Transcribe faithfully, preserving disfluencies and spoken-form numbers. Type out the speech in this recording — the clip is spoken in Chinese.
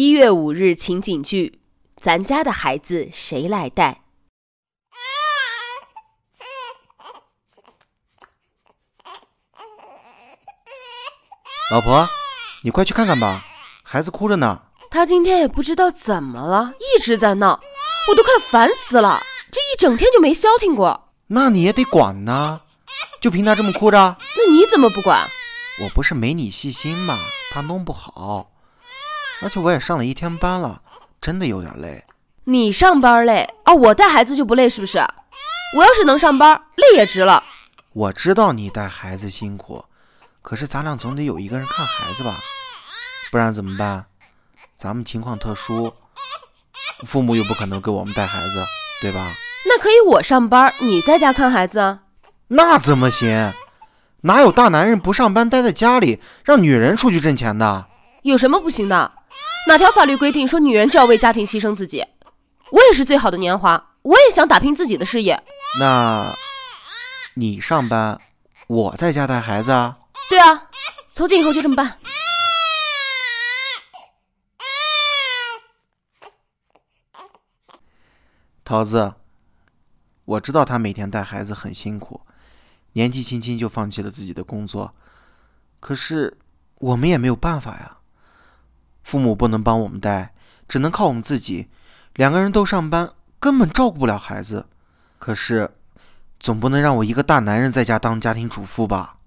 一月五日情景剧，咱家的孩子谁来带？老婆，你快去看看吧，孩子哭着呢。他今天也不知道怎么了，一直在闹，我都快烦死了，这一整天就没消停过。那你也得管呢，就凭他这么哭着？那你怎么不管？我不是没你细心嘛，怕弄不好。而且我也上了一天班了，真的有点累。你上班累啊？我带孩子就不累是不是？我要是能上班，累也值了。我知道你带孩子辛苦，可是咱俩总得有一个人看孩子吧，不然怎么办？咱们情况特殊，父母又不可能给我们带孩子，对吧？那可以我上班，你在家看孩子啊？那怎么行？哪有大男人不上班待在家里，让女人出去挣钱的？有什么不行的？哪条法律规定说女人就要为家庭牺牲自己？我也是最好的年华，我也想打拼自己的事业。那你上班，我在家带孩子啊？对啊，从今以后就这么办。桃子，我知道她每天带孩子很辛苦，年纪轻轻就放弃了自己的工作，可是我们也没有办法呀。父母不能帮我们带，只能靠我们自己，两个人都上班，根本照顾不了孩子。可是总不能让我一个大男人在家当家庭主妇吧？